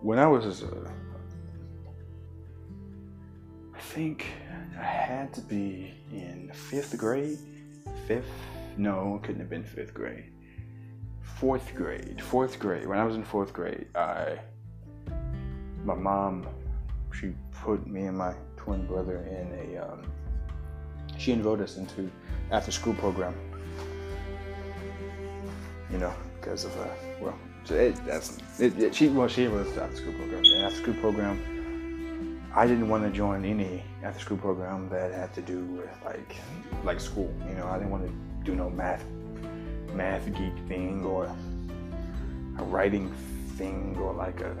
When I was, I think I had to be in fourth grade. When I was in fourth grade, my mom, she put me and my twin brother in a, she enrolled us into after school program, you know, because of, well, she enrolled us to after school program. The after school program, I didn't want to join any after school program that had to do with like school, you know. I didn't want to do no math geek thing or a writing thing or like a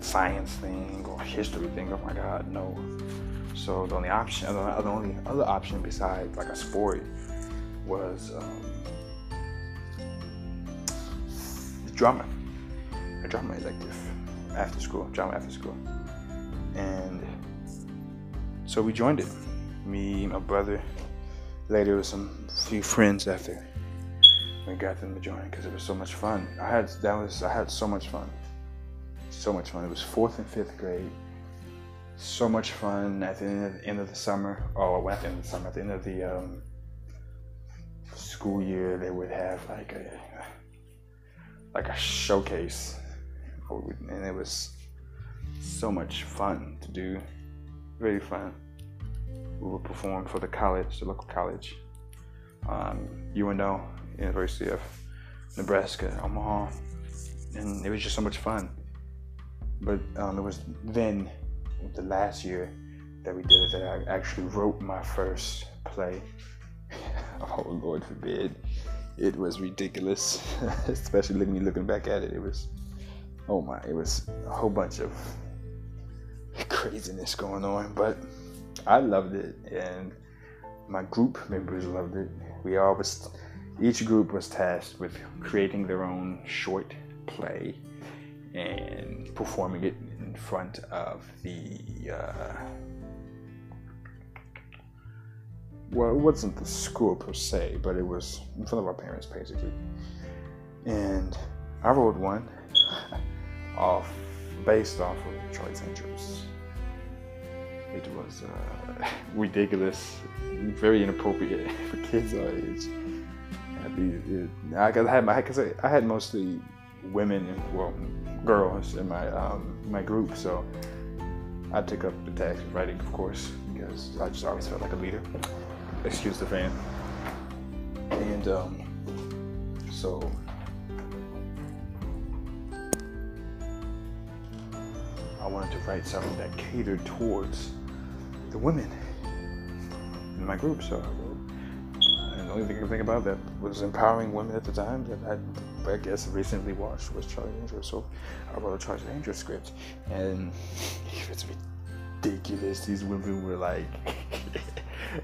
science thing or history thing. Oh my God, no. So the only other option besides like a sport was drama elective after school. And so we joined it, me, my brother, later with some few friends after we got them to join, because it was so much fun. I had so much fun. It was fourth and fifth grade. So much fun at the end of the summer. Oh, at the end of the summer, at the end of the school year, they would have like a showcase, and it was so much fun to do. Very fun. We would perform for the local college, UNO, University of Nebraska, Omaha, and it was just so much fun. But it was then the last year that we did it that I actually wrote my first play. Oh, Lord forbid. It was ridiculous, especially looking back at it. It was, oh my, it was a whole bunch of craziness going on, but I loved it, and my group members loved it. Each group was tasked with creating their own short play and performing it in front of well, it wasn't the school per se, but it was in front of our parents, basically. And I wrote one based off of Troy Andrews. It was ridiculous, very inappropriate for kids our age. I had mostly women, girls in my group, so I took up the task of writing, of course, because I just always felt like a leader. Excuse the fan. And so I wanted to write something that catered towards the women in my group, so I wrote. And the only thing I could think about that was empowering women at the time that I guess recently watched was Charlie Andrews. So I wrote a Charlie Andrews script, and it was ridiculous. These women were like,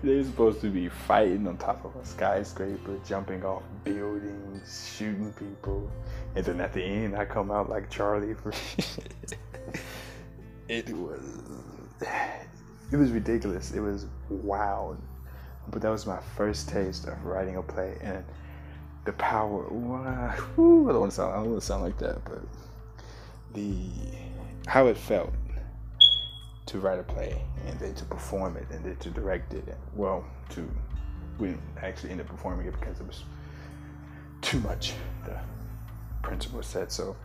they were supposed to be fighting on top of a skyscraper, jumping off buildings, shooting people, and then at the end I come out like Charlie. It was ridiculous. It was wild. But that was my first taste of writing a play, and the power. Whew, I don't want to sound like that, but how it felt to write a play and then to perform it and then to direct it. We didn't actually end up performing it because it was too much, the principal said so.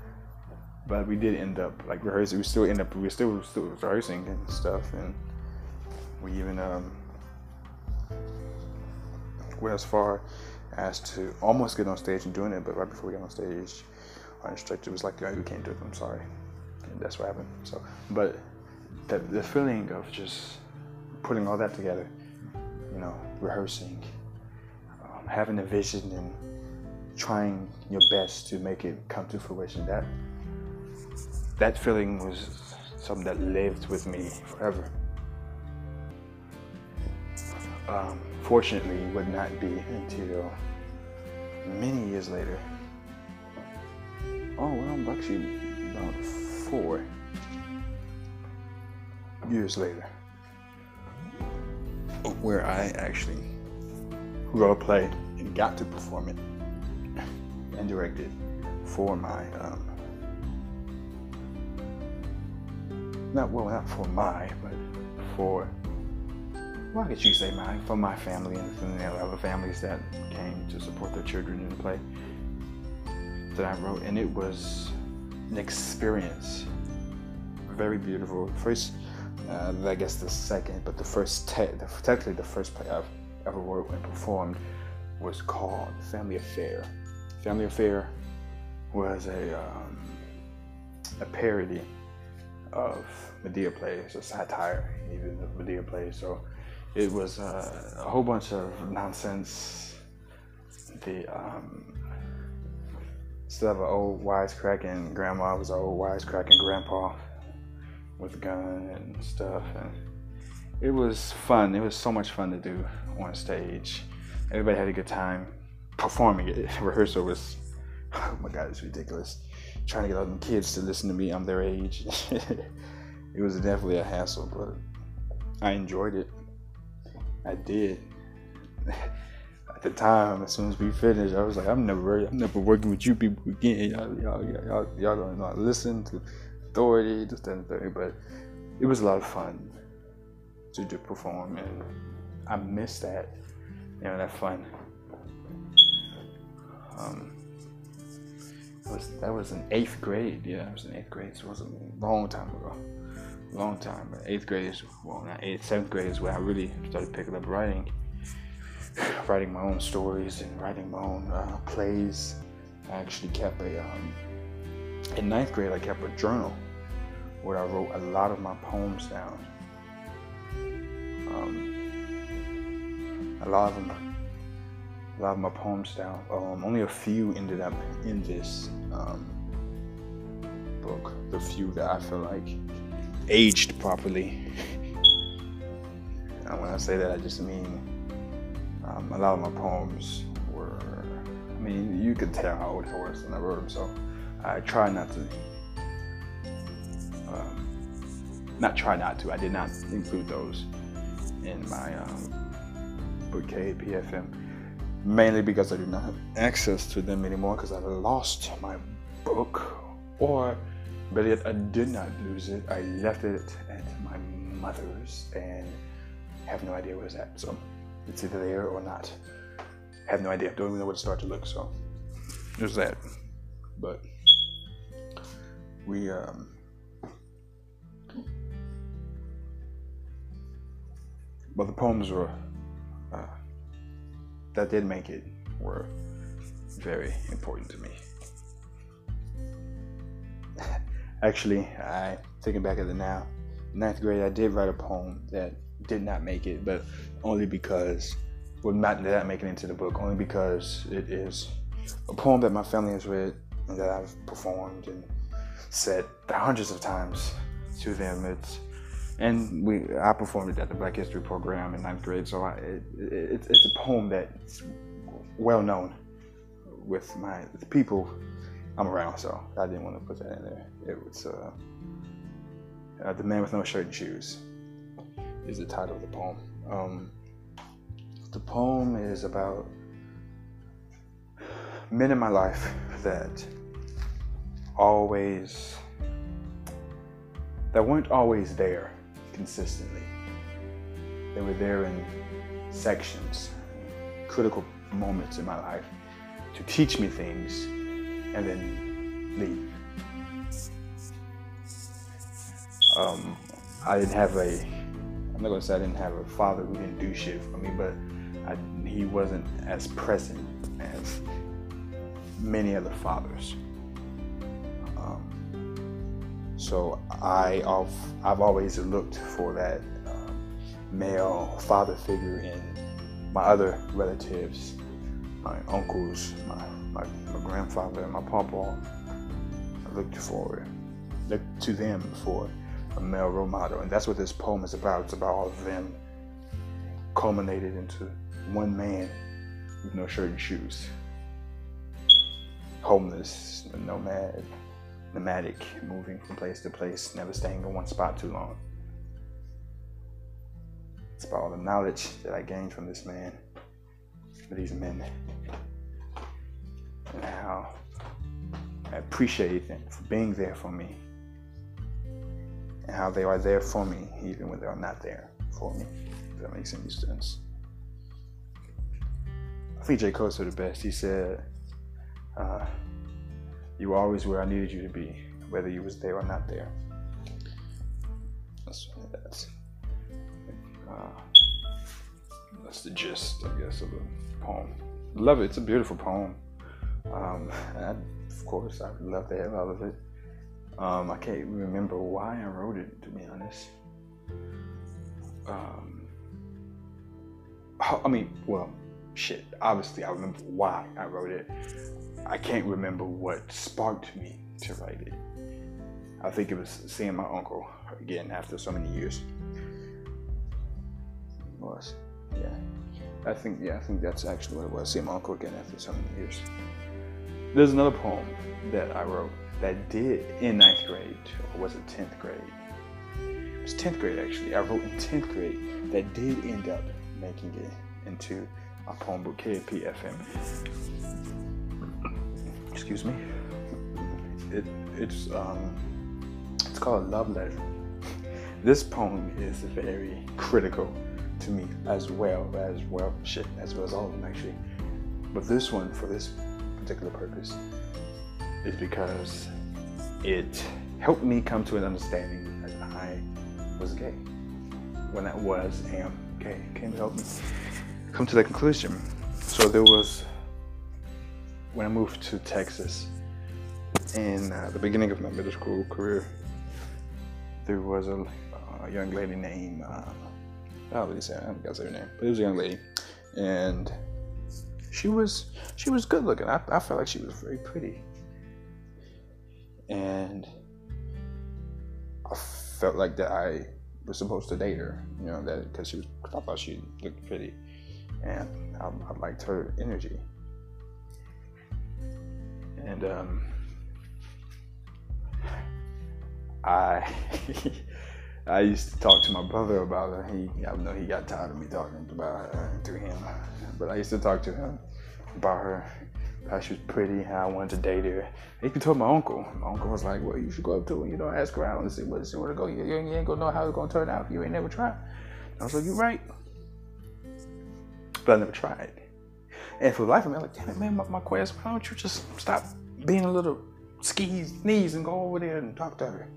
But we did end up like rehearsing. We were still rehearsing and stuff, and we even went as far as to almost get on stage and doing it. But right before we got on stage, our instructor was like, "No, you can't do it. I'm sorry," and that's what happened. So, but the feeling of just putting all that together, you know, rehearsing, having a vision and trying your best to make it come to fruition, that feeling was something that lived with me forever. Fortunately, it would not be until many years later. Oh, well, I'm actually about 4 years later, where I actually wrote a play and got to perform it and direct it for my not well, not for my, but for, well, I guess you say mine, for my family and the other families that came to support their children in the play that I wrote. And it was an experience, very beautiful. First, I guess the second, but the first, technically the first play I've ever wrote and performed was called Family Affair. Family Affair was a parody of Madea plays, a satire even of Madea plays. So it was a whole bunch of nonsense. The instead of an old wisecracking grandma, it was an old wisecracking grandpa with a gun and stuff. And it was fun. It was so much fun to do on stage. Everybody had a good time performing it. Rehearsal was, oh my God, it's ridiculous. Trying to get all them kids to listen to me, I'm their age. It was definitely a hassle, but I enjoyed it. I did. At the time, as soon as we finished, I was like, I'm never working with you people again. Y'all don't know how to listen to authority, this, that, and the third. But it was a lot of fun to perform, and I miss that. You know, that fun. That was in 8th grade. Yeah, I was in 8th grade, so it was a long time ago. Long time, but 8th grade is, well, not 8th, 7th grade is where I really started picking up writing. Writing my own stories and writing my own plays. I actually kept in 9th grade I kept a journal where I wrote a lot of my poems down. A lot of my poems down. Only a few ended up in this book. The few that I feel like aged properly. And when I say that, I just mean a lot of my poems were. I mean, you could tell how old I was when I wrote them, so I try not to. I did not include those in my. KPFM, mainly because I do not have access to them anymore because I lost my book, or but yet I did not lose it. I left it at my mother's and have no idea where it's at. So it's either there or not. I have no idea. I don't even know where to start to look. So there's that. But we but the poems were. That did make it were very important to me. Actually, I thinking back at it now, 9th grade I did write a poem that did not make it, but only because not did not make it into the book, only because it is a poem that my family has read and that I've performed and said hundreds of times to them. I performed it at the Black History program in 9th grade, so it's a poem that's well known with the people I'm around, so I didn't want to put that in there. It was The Man With No Shirt and Shoes is the title of the poem. The poem is about men in my life that weren't always there consistently. They were there in sections, critical moments in my life to teach me things and then leave. I'm not gonna say I didn't have a father who didn't do shit for me, but he wasn't as present as many other fathers. So I've always looked for that male father figure in my other relatives, my uncles, my grandfather, and my papa. I looked to them for a male role model, and that's what this poem is about. It's about all of them culminated into one man with no shirt and shoes, homeless, nomad. Nomadic, moving from place to place, never staying in one spot too long. It's about all the knowledge that I gained from this man, from these men, and how I appreciate them for being there for me, and how they are there for me, even when they are not there for me, if that makes any sense. I think J. Cole said the best. He said, you were always where I needed you to be, whether you was there or not there. That's the gist, I guess, of the poem. Love it. It's a beautiful poem. Of course, I love the hell out of it. I can't remember why I wrote it, to be honest. Obviously I remember why I wrote it. I can't remember what sparked me to write it. I think it was seeing my uncle again after so many years. I think that's actually what it was, seeing my uncle again after so many years. There's another poem that I wrote that did in 9th grade, or was it 10th grade? It was 10th grade, actually. I wrote in 10th grade that did end up making it into my poem book, KPFM. Excuse me. It's called Love Letter. This poem is very critical to me, as well as all of them, actually. But this one, for this particular purpose, is because it helped me come to an understanding that I was gay. When I am gay, it came to help me come to that conclusion. So when I moved to Texas in the beginning of my middle school career, there was a young lady named, I haven't got her name, but it was a young lady, and she was good looking. I felt like she was very pretty, and I felt like that I was supposed to date her, you know, that because I thought she looked pretty, and I liked her energy. And I used to talk to my brother about her. I know he got tired of me talking about her to him, but I used to talk to him about her, how she was pretty, how I wanted to date her. I even told my uncle. My uncle was like, well, you should go up to her, you know, ask her out and see where to go. You ain't gonna know how it's gonna turn out. You ain't never tried. I was like, you're right. But I never tried. And for the life of me, I'm like, damn it, man, my quest, why don't you just stop being a little knees and go over there and talk to her?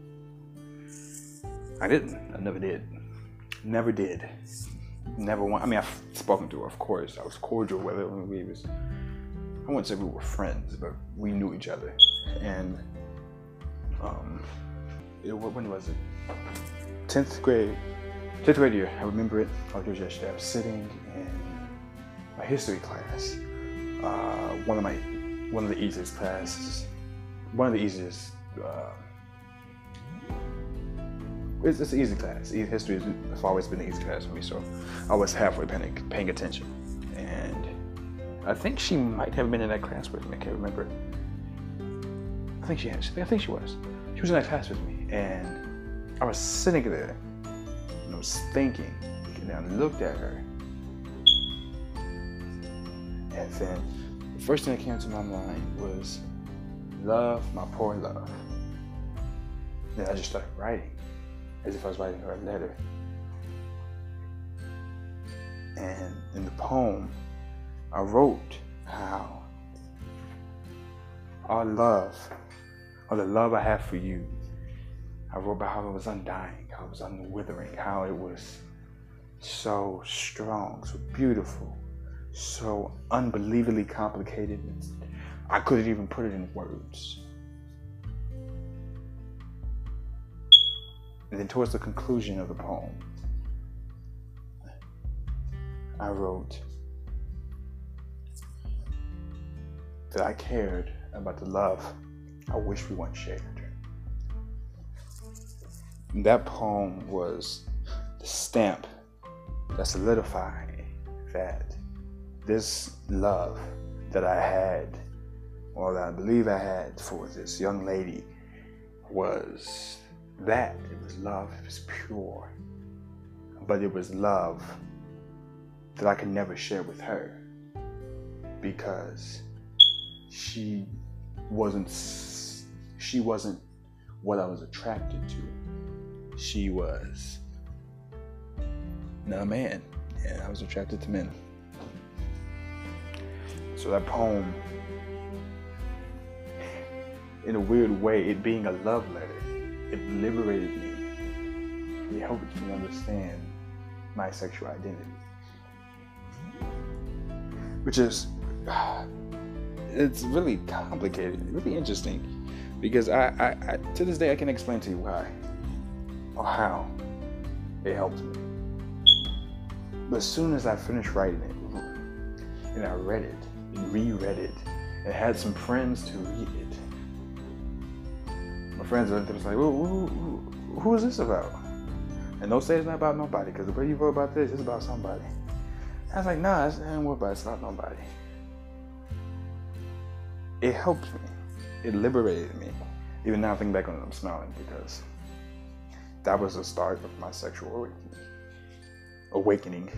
I didn't. I never did. Never did. Never want. I mean, I've spoken to her, of course. I was cordial with her. I wouldn't say we were friends, but we knew each other. And when was it? 10th grade year. I remember it. I was yesterday. I was sitting in my history class. One of the easiest classes. One of the easiest. It's an easy class. History has always been an easy class for me, so I was halfway paying attention. And I think she might have been in that class with me. I can't remember. I think she was. She was in that class with me, and I was sitting there, and I was thinking, and I looked at her, and then the first thing that came to my mind was, love, my poor love. Then I just started writing, as if I was writing her a letter. And in the poem, I wrote how our love, or the love I have for you, I wrote about how it was undying, how it was unwithering, how it was so strong, so beautiful, so unbelievably complicated. I couldn't even put it in words. And then towards the conclusion of the poem, I wrote that I cared about the love I wish we once shared. And that poem was the stamp that solidified that this love that I had, or that I believe I had for this young lady, was that it was love, it was pure, but it was love that I could never share with her because she wasn't what I was attracted to. she was not a man, and I was attracted to men. So that poem, in a weird way, it being a love letter, it liberated me. It helped me understand my sexual identity. Which is, it's really complicated, really interesting, because I to this day, I can't explain to you why or how it helped me. But as soon as I finished writing it, and I read it, and reread it, and had some friends to read it, my friends were just like, who is this about? And don't say it's not about nobody, because the way you wrote about this, it's about somebody. And I was like, nah, it's not about, it's not nobody. It helped me. It liberated me. Even now, I think back on it, I'm smiling, because that was the start of my sexual awakening.